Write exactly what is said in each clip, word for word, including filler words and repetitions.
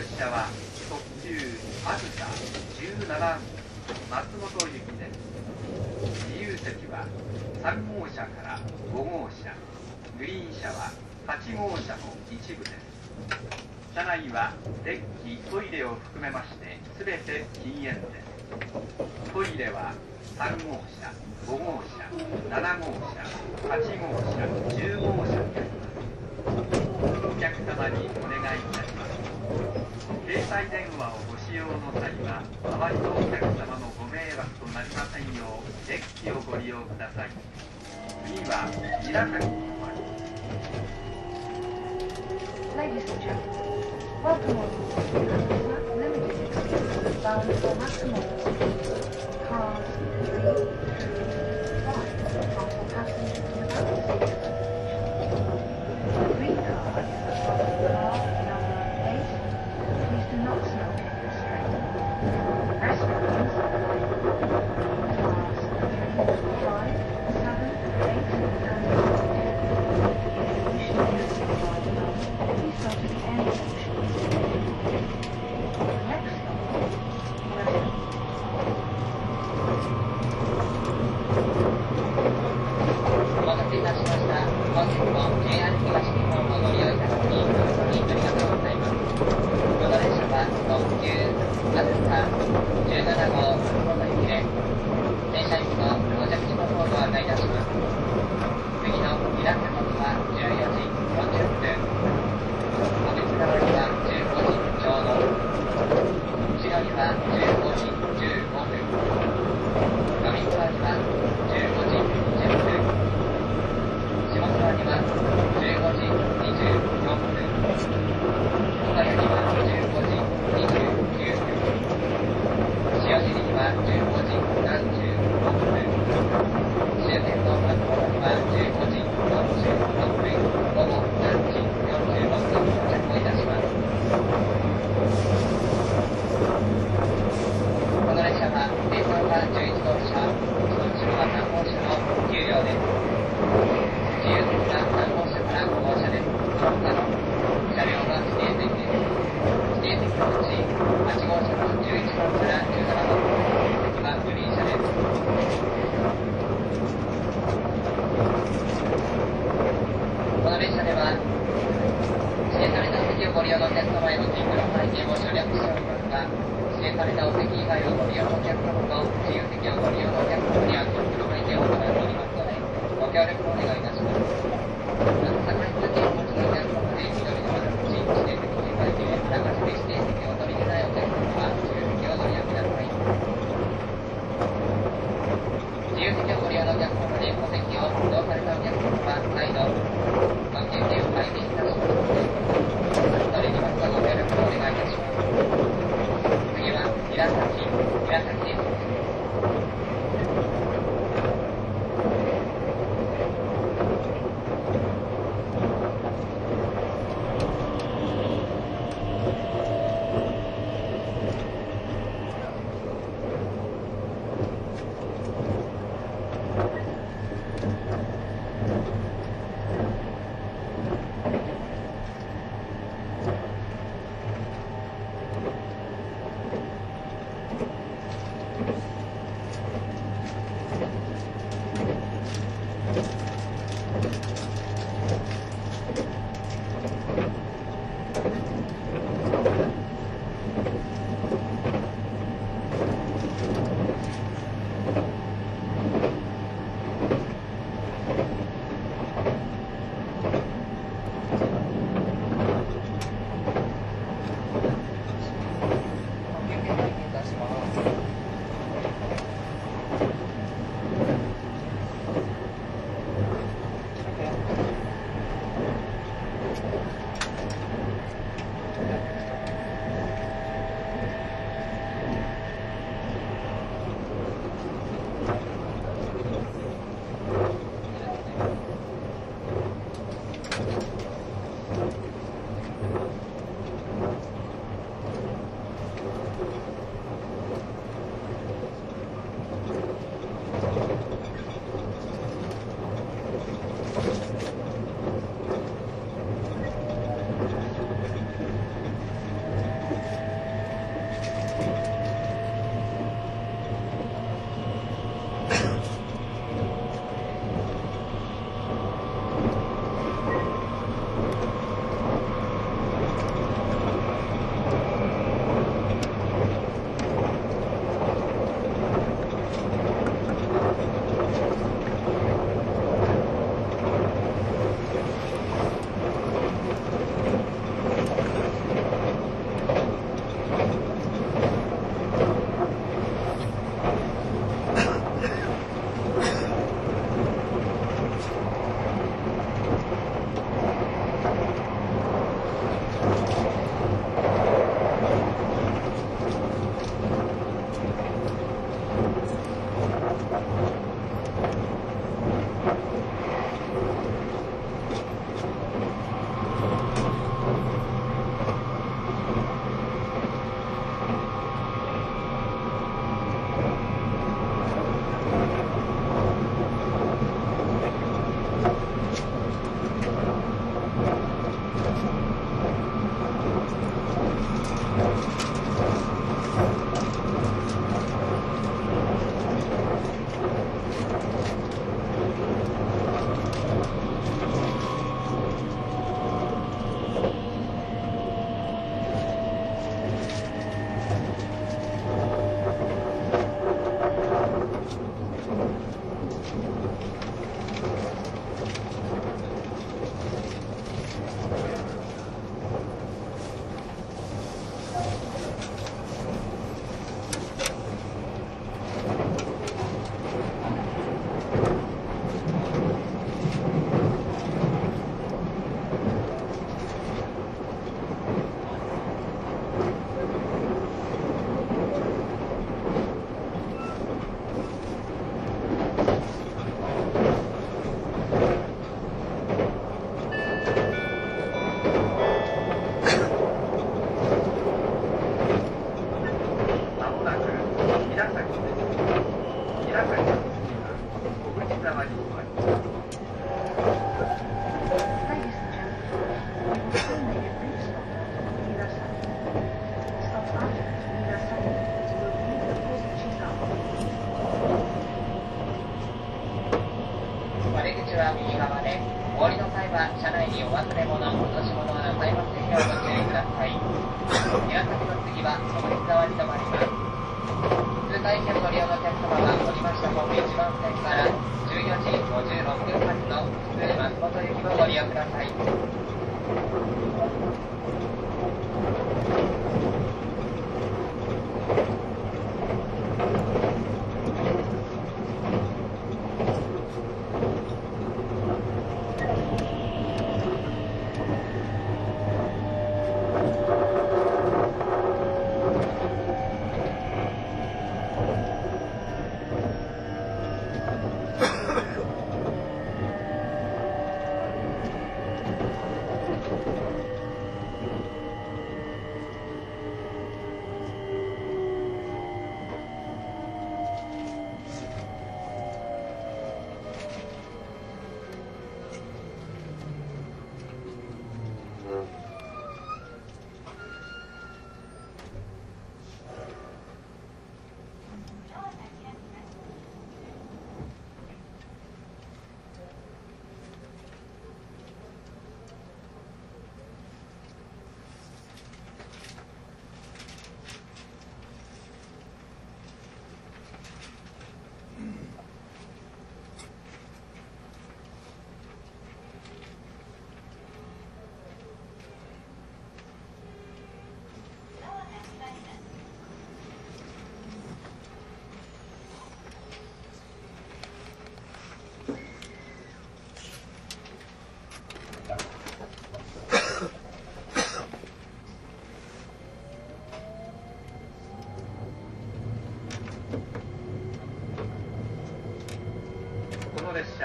列車は特急秋田じゅうなな松本行きです。自由席はさん号車からご号車、グリーン車ははち号車の一部です。車内はデッキ、トイレを含めまして全て禁煙です。トイレはさん号車、ご号車、なな号車、はち号車、じゅう号車にあります。お客様にお願いいたします。携帯電話をご使用の際は、周りのお客様のご迷惑となりませんよう、デッキをご利用ください。次は韮崎に停まります。Ladies and gentlemen, welcome on board Yokohama Limited, bound for Matsumoto, cars three, five are for passengers in the back seat. The green car is the front car number eight. Please do not smoke in the street. Restaurants are cars three, five, seven, eight, and nine. You should use your mobile phone. Please go to the end section. Next stop, restaurants.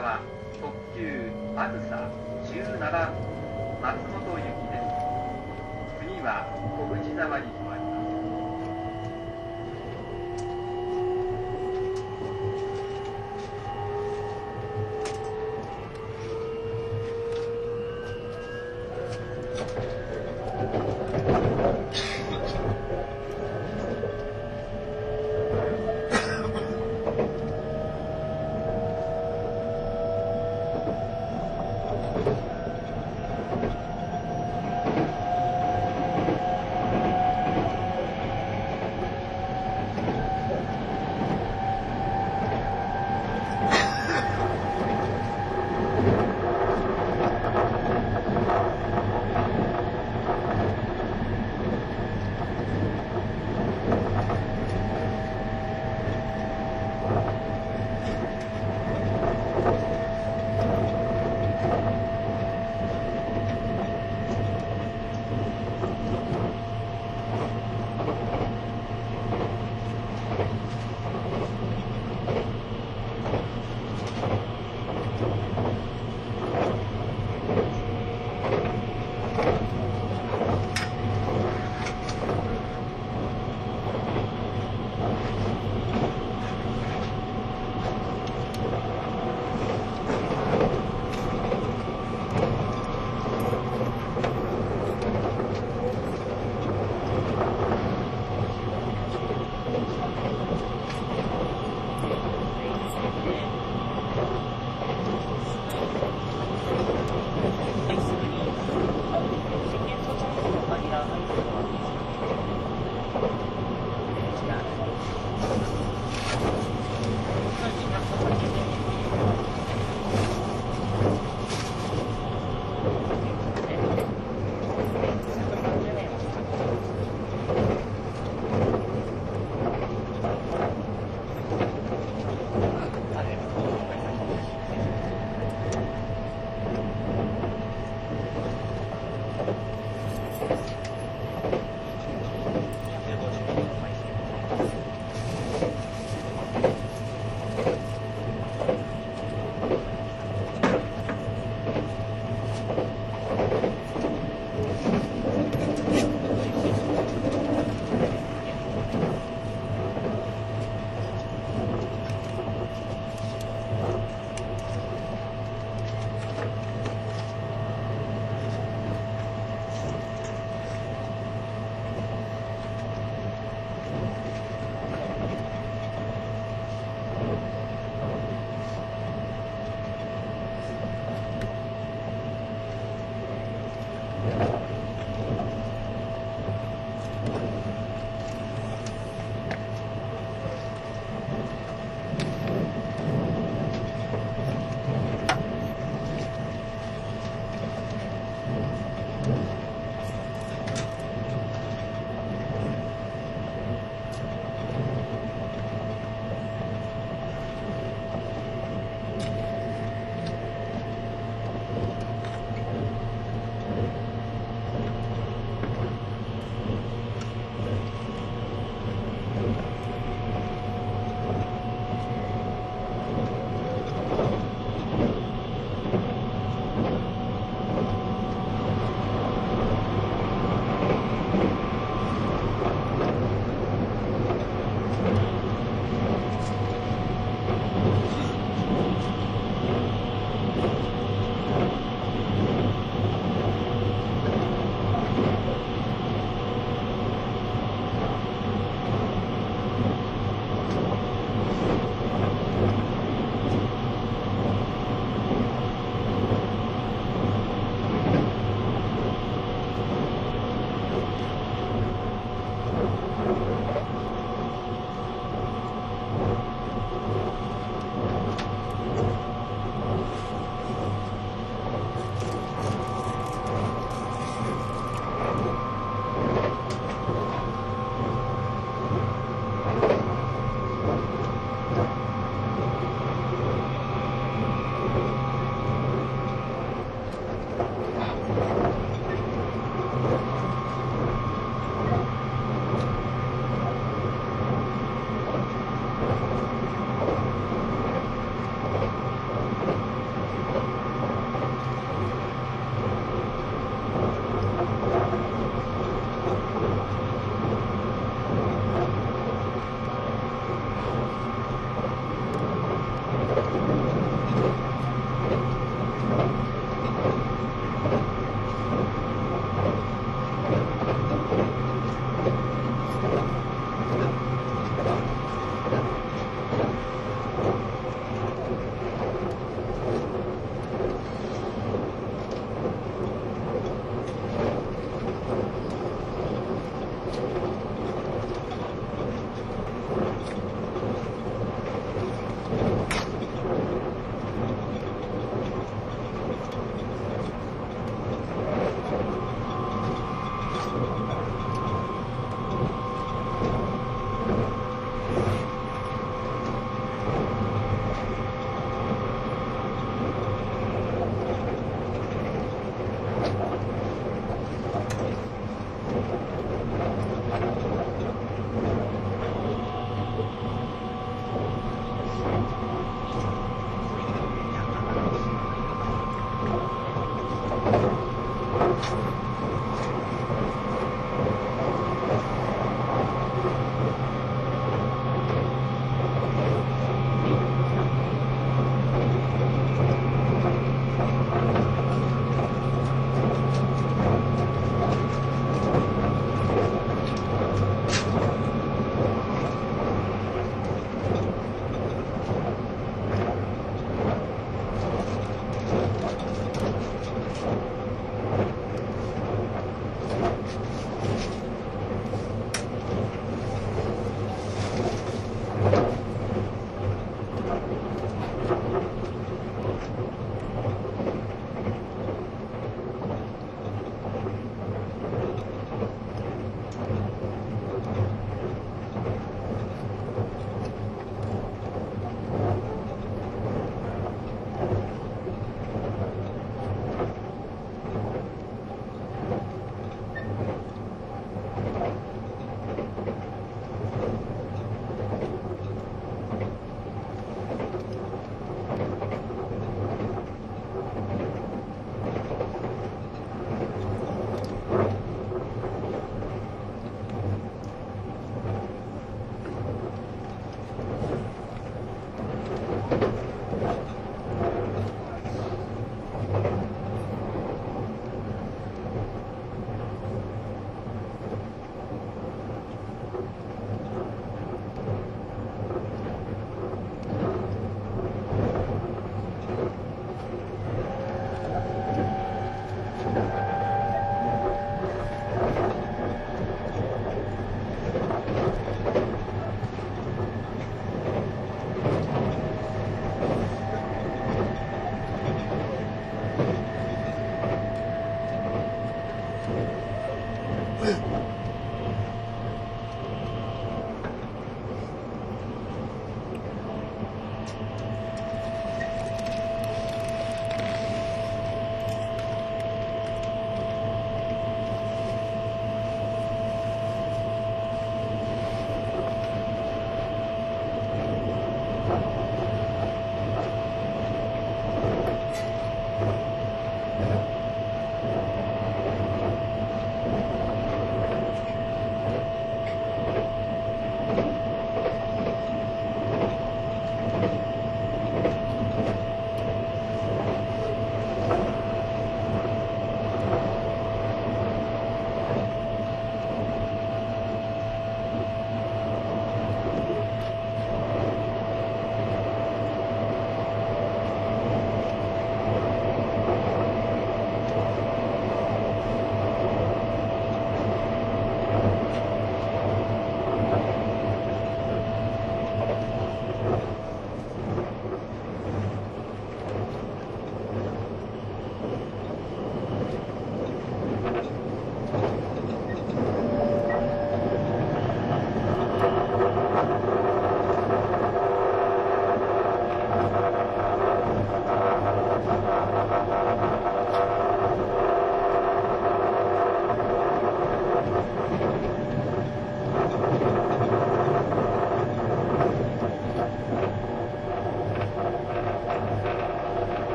車は特急あずさじゅうなな松本行きです。次は小淵沢に停まります。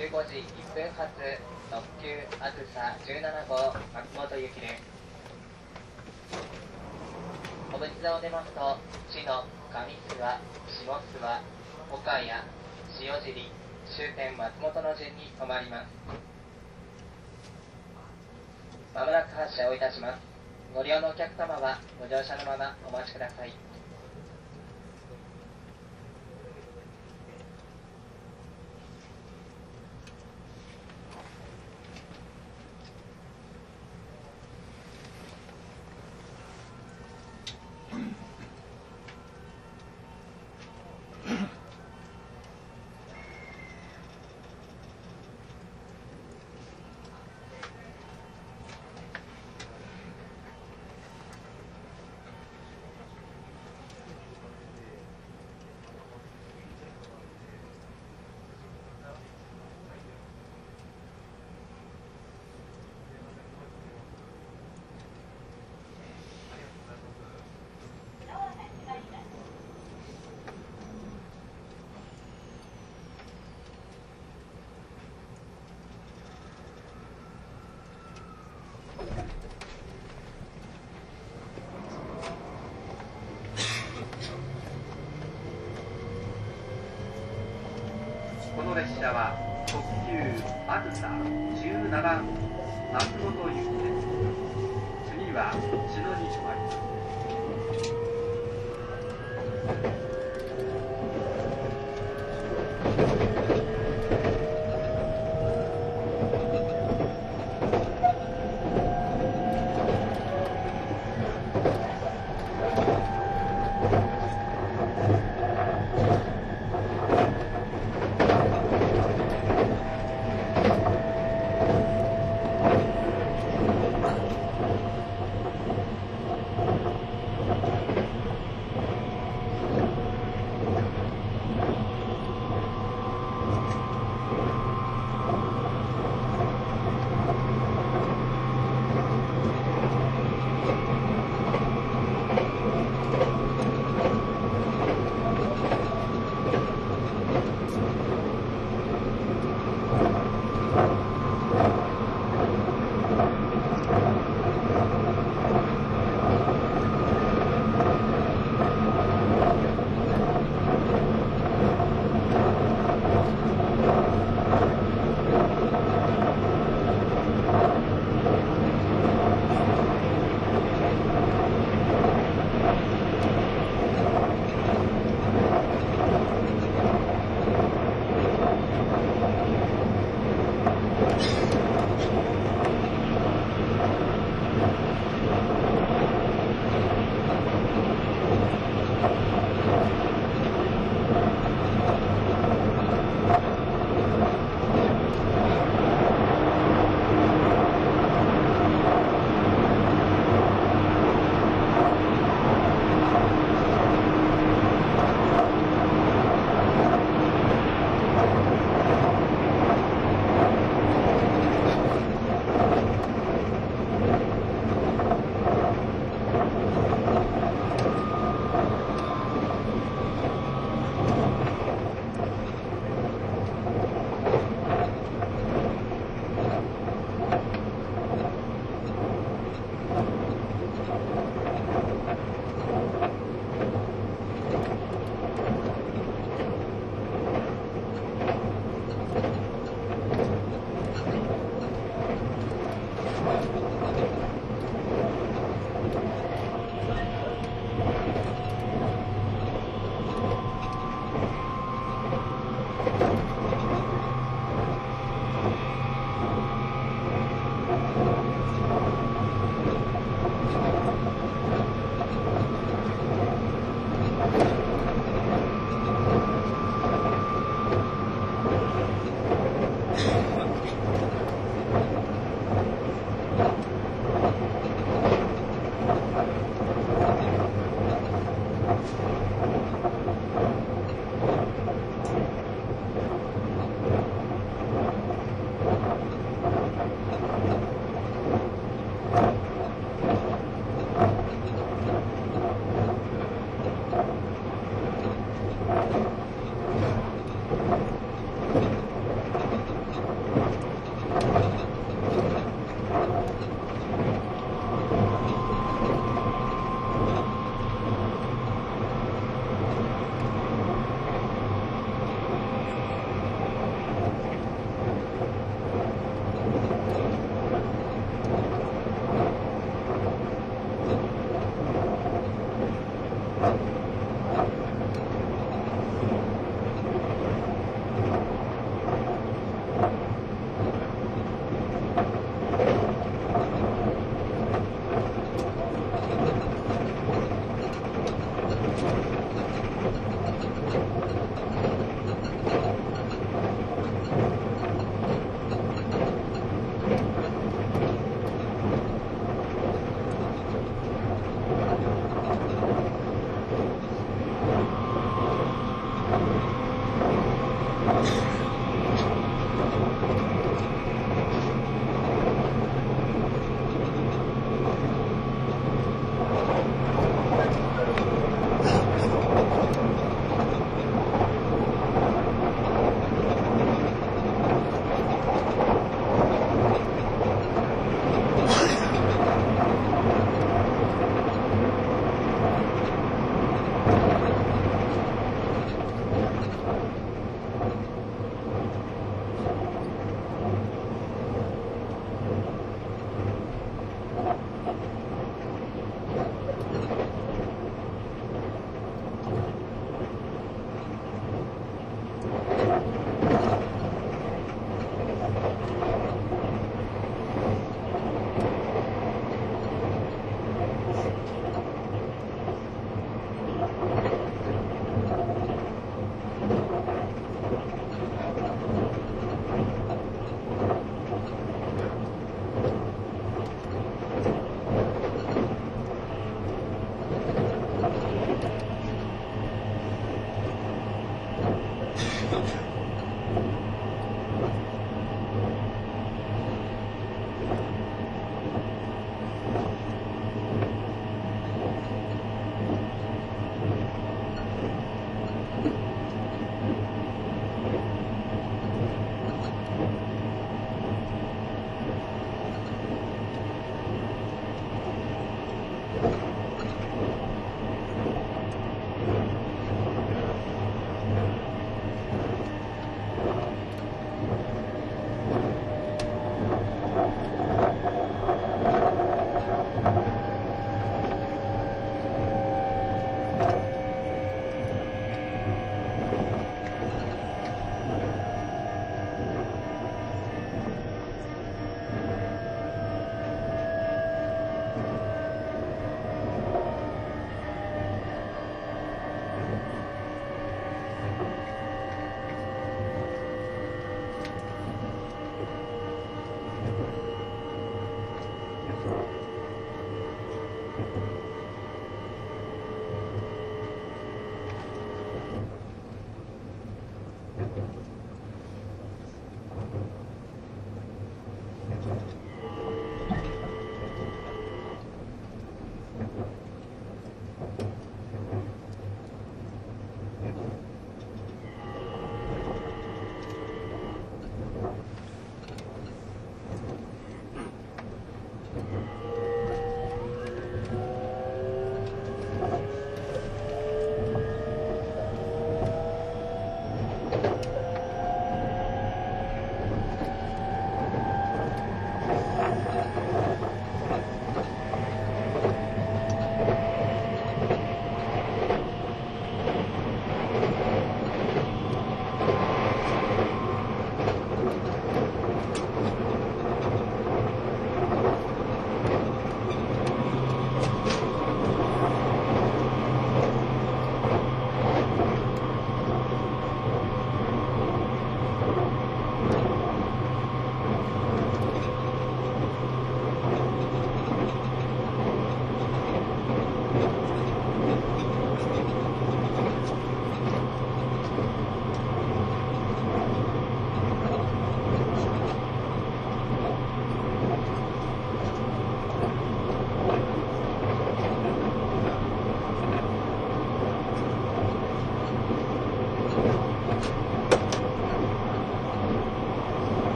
じゅうごじいっぷん発特急あずさじゅうななごう松本行きです。おぶち座を出ますと茅野、上諏訪、下諏訪、岡谷、塩尻、終点松本の順に止まります。まもなく発車をいたします。ご利用のお客様はご乗車のままお待ちください。この列車は特急あずさじゅうなな号松本行きです。次は茅野に停まります。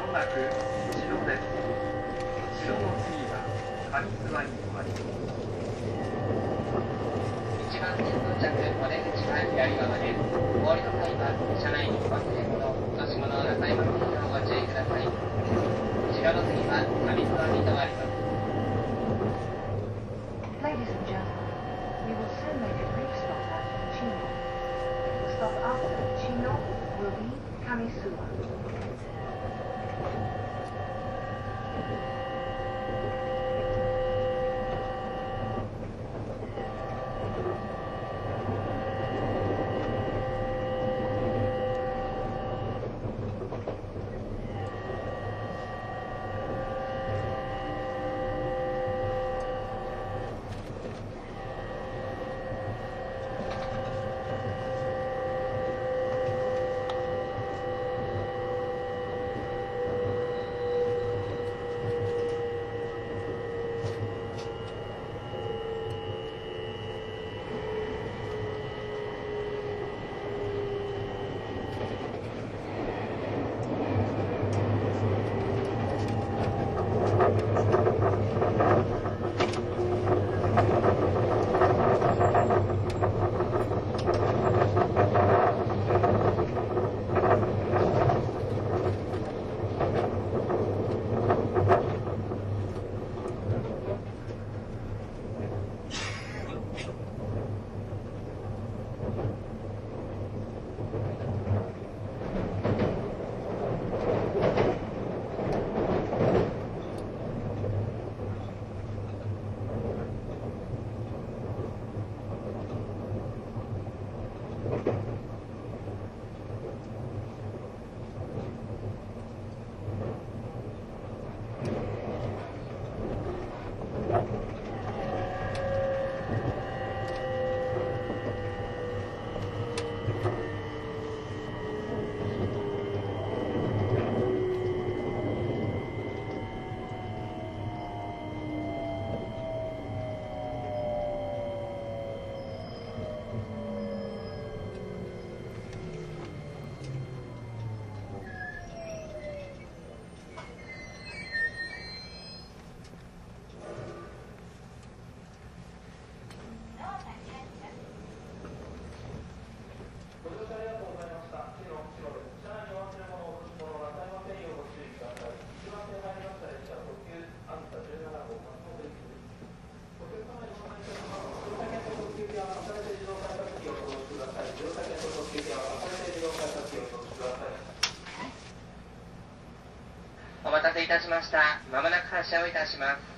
まもなく城です。城の次は上諏訪に止まります。いちばん線到着お出口は左側です。お降りの際は車内に忘れ物、落とし物をなさいますようご注意ください。城の次は上諏訪に止まります。 Ladies and gentlemen, we will soon make a brief stop at Chino. The stop after Chino will be Kamisuwa. Thank you. まもなく発車をいたします。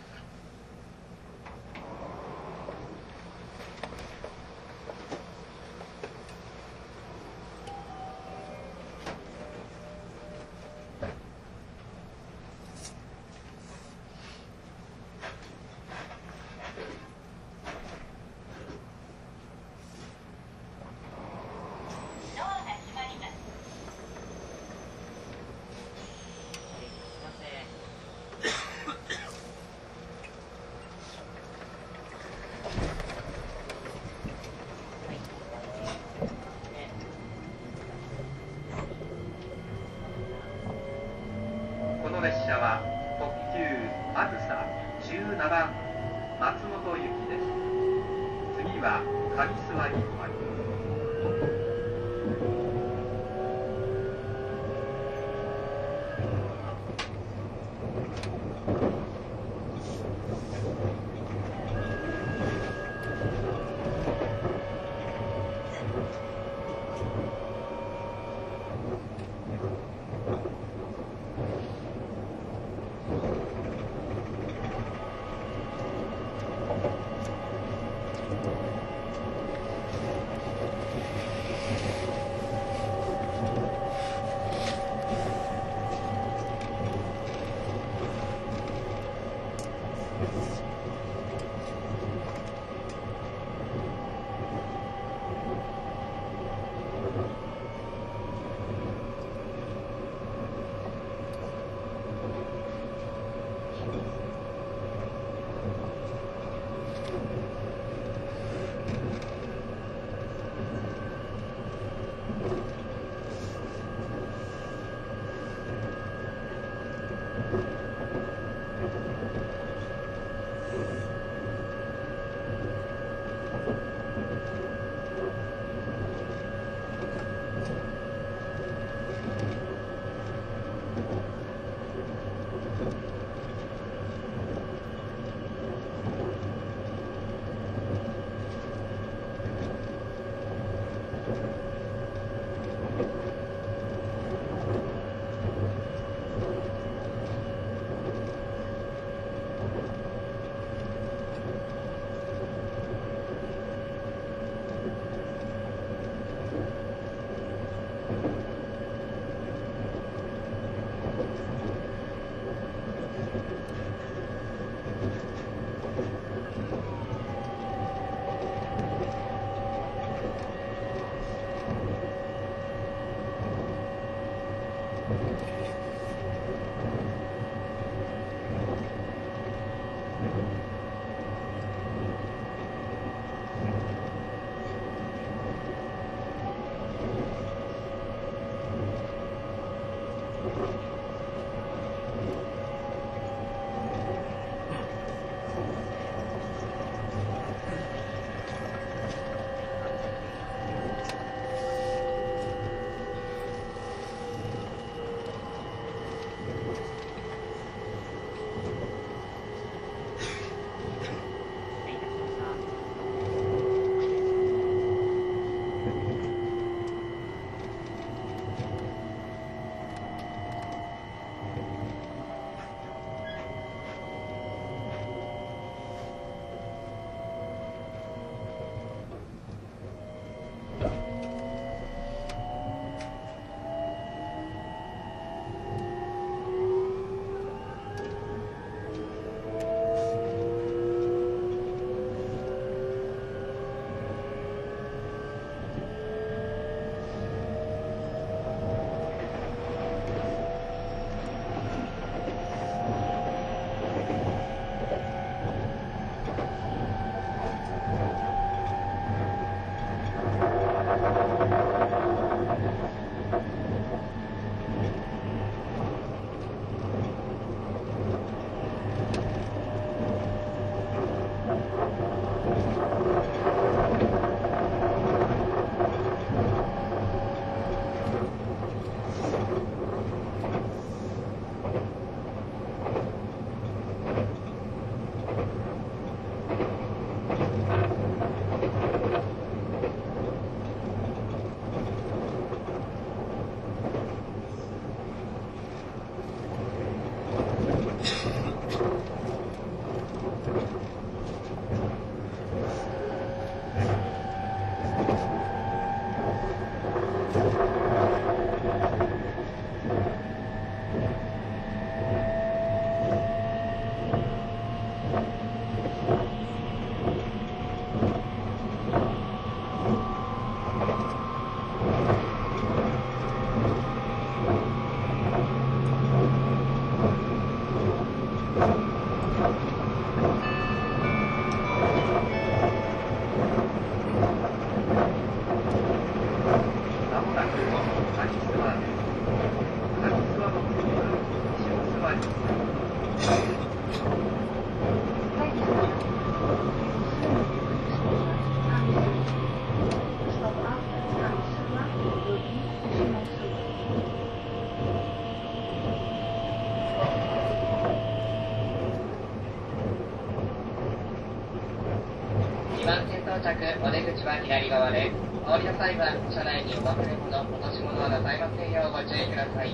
お出口は左側で、お降りの際は車内にお忘れ物、落とし物はなさいませんようご注意ください。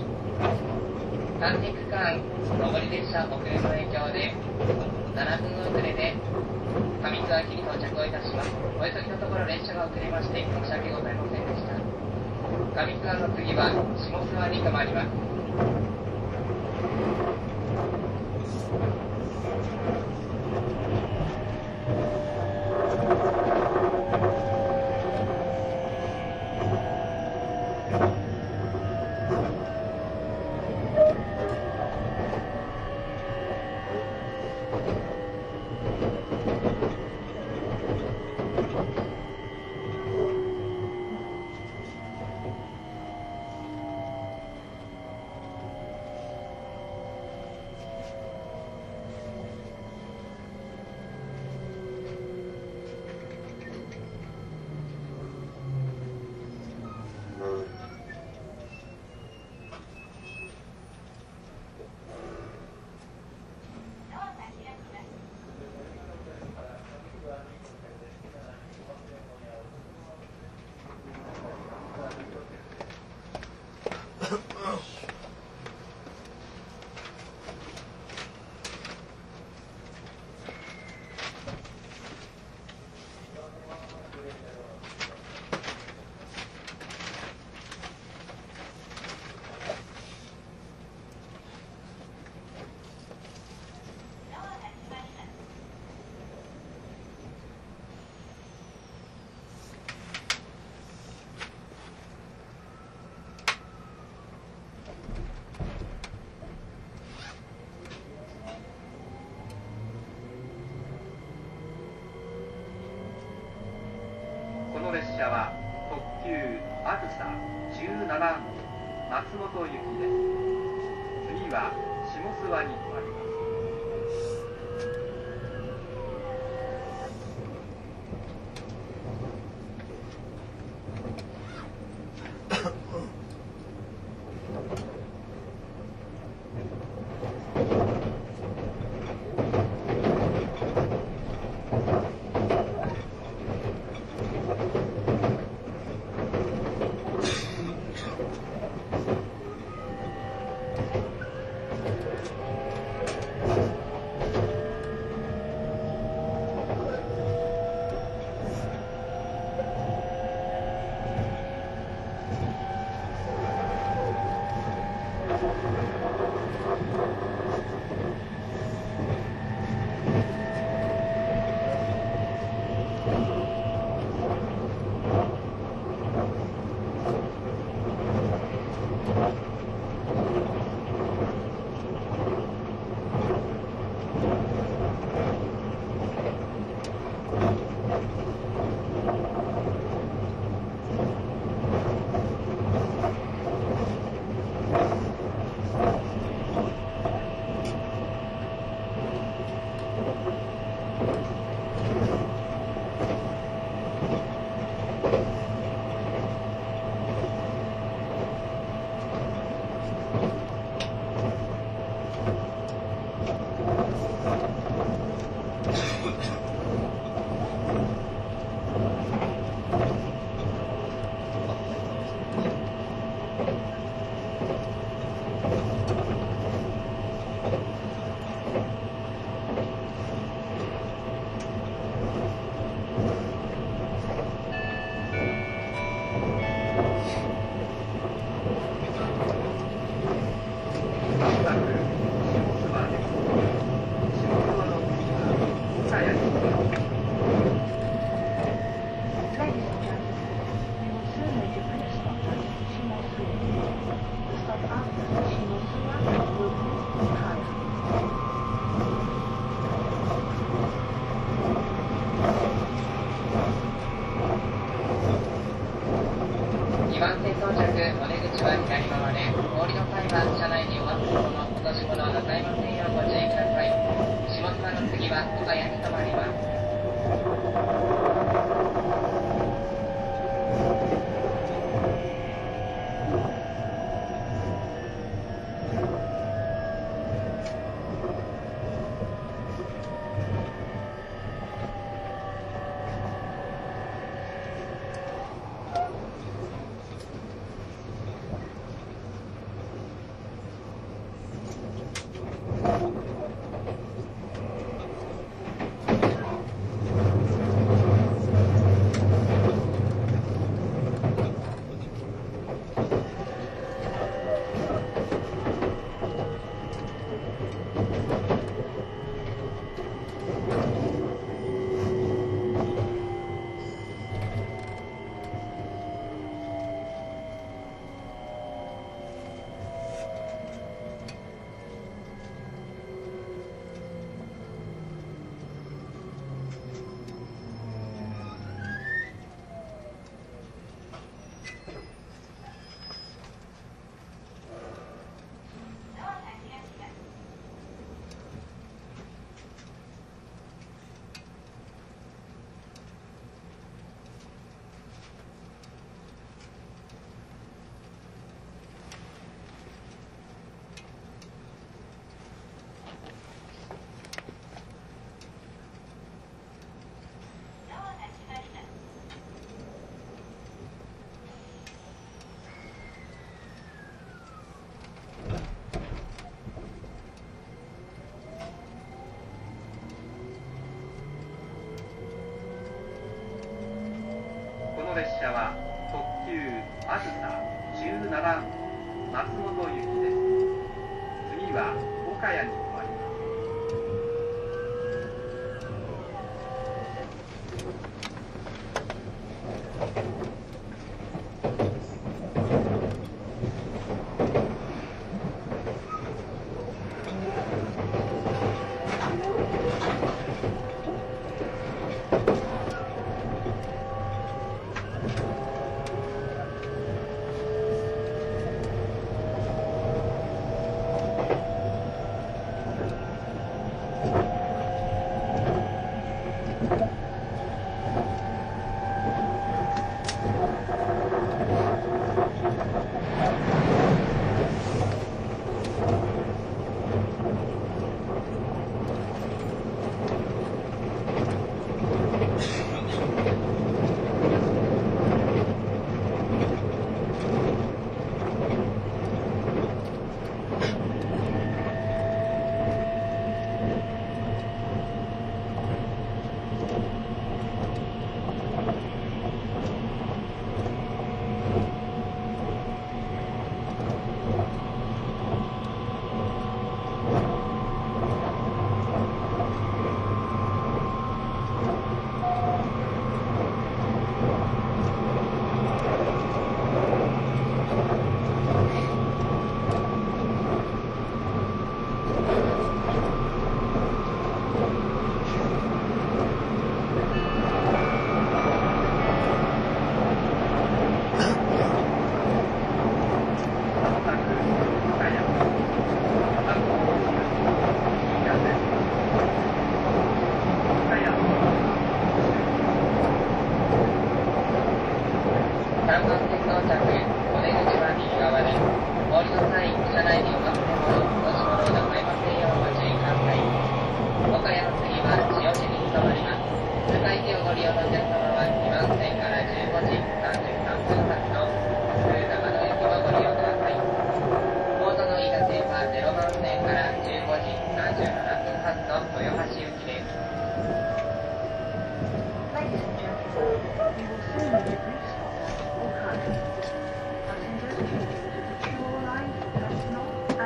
三陸間、上り列車遅れの影響で、ななふん遅れで上諏訪駅に到着をいたします。お急ぎのところ列車が遅れまして申し訳ございませんでした。上諏訪の次は下諏訪に停まります。車は特急あずさじゅうなな号松本行きです。次は下諏訪に停まります。列車は特急あずさじゅうなな号松本行きです。次は岡谷に停まります。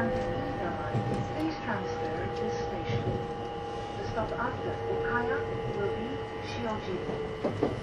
London Line is transferred this station. The stop after Okaya will be Shiojin.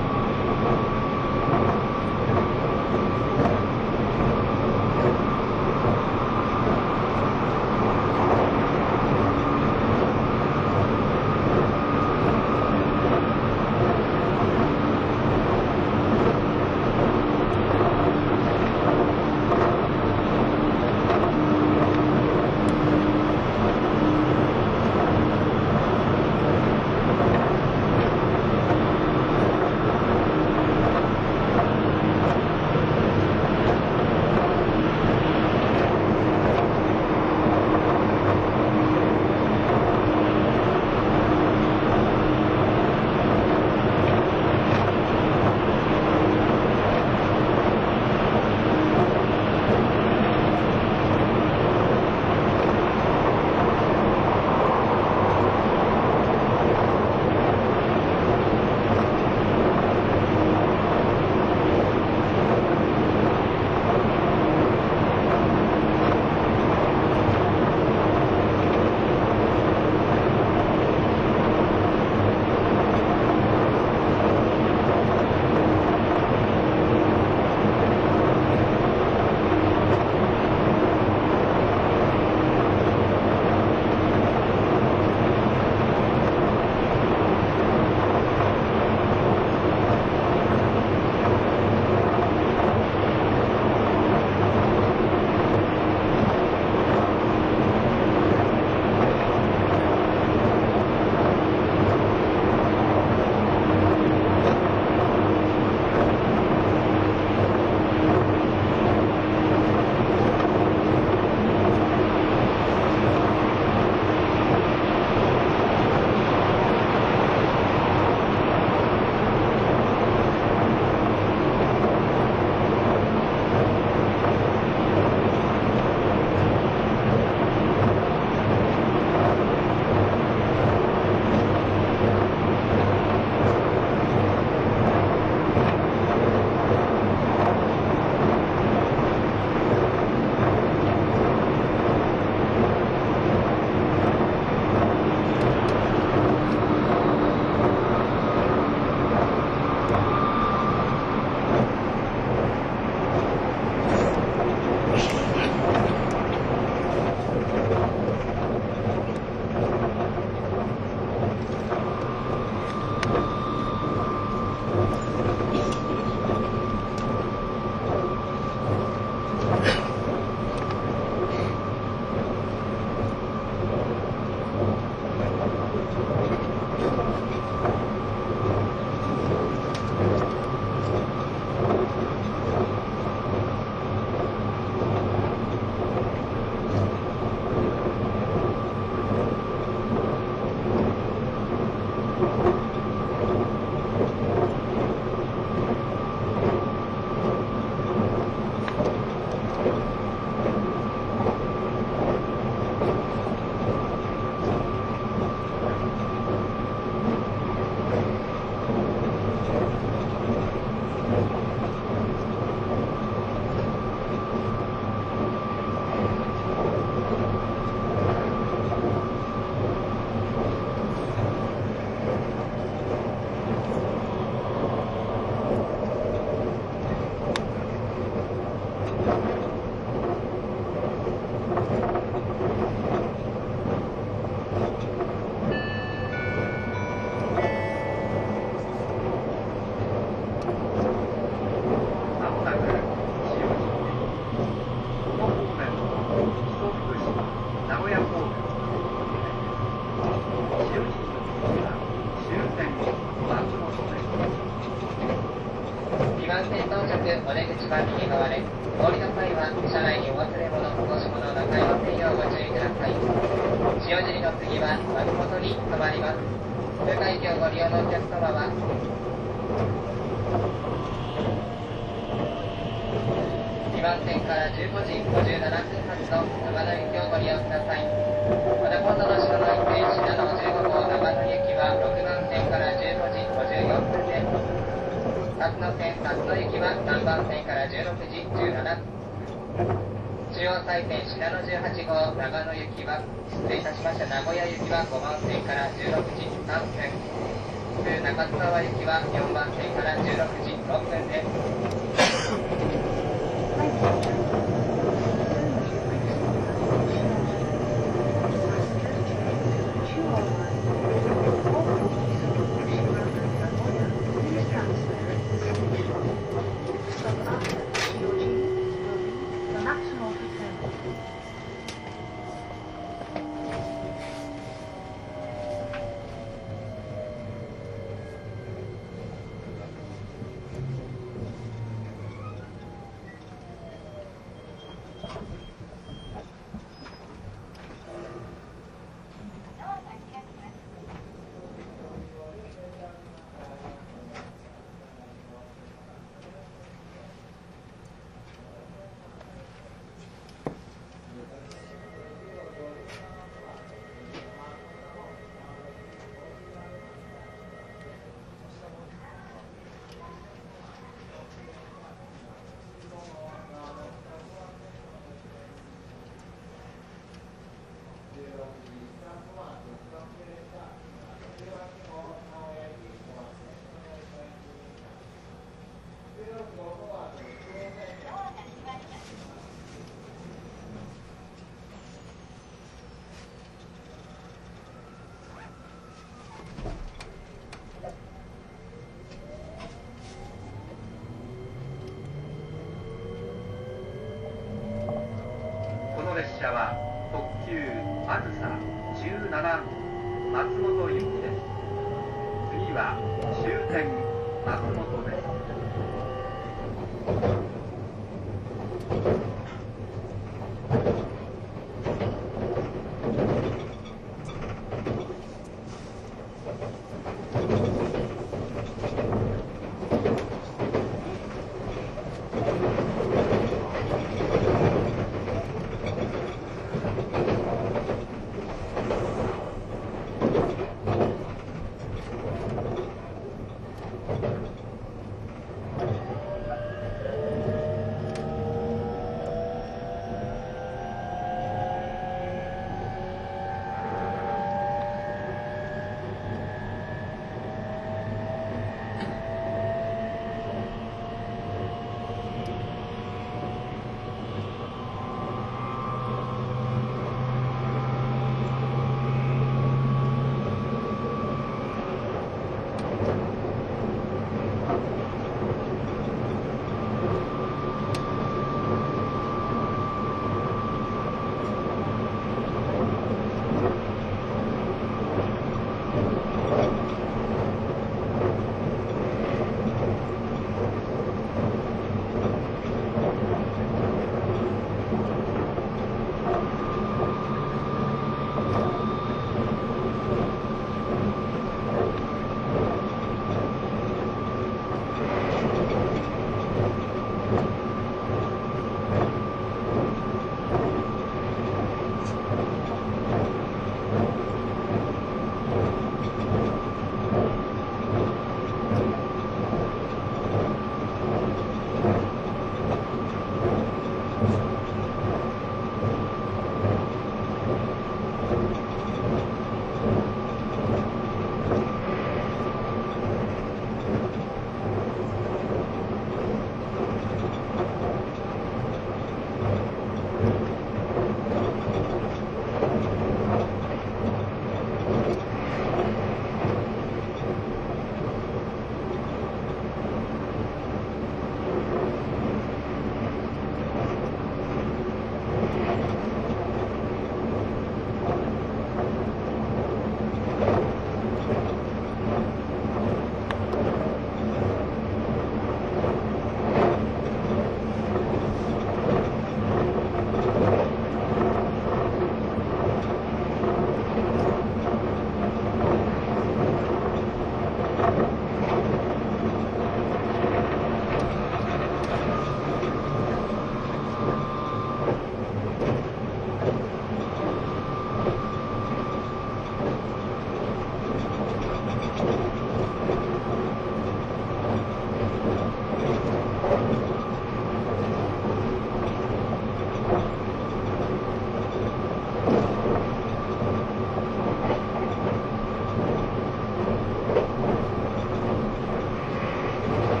ご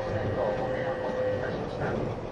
不便とご迷惑をおかけいたしました。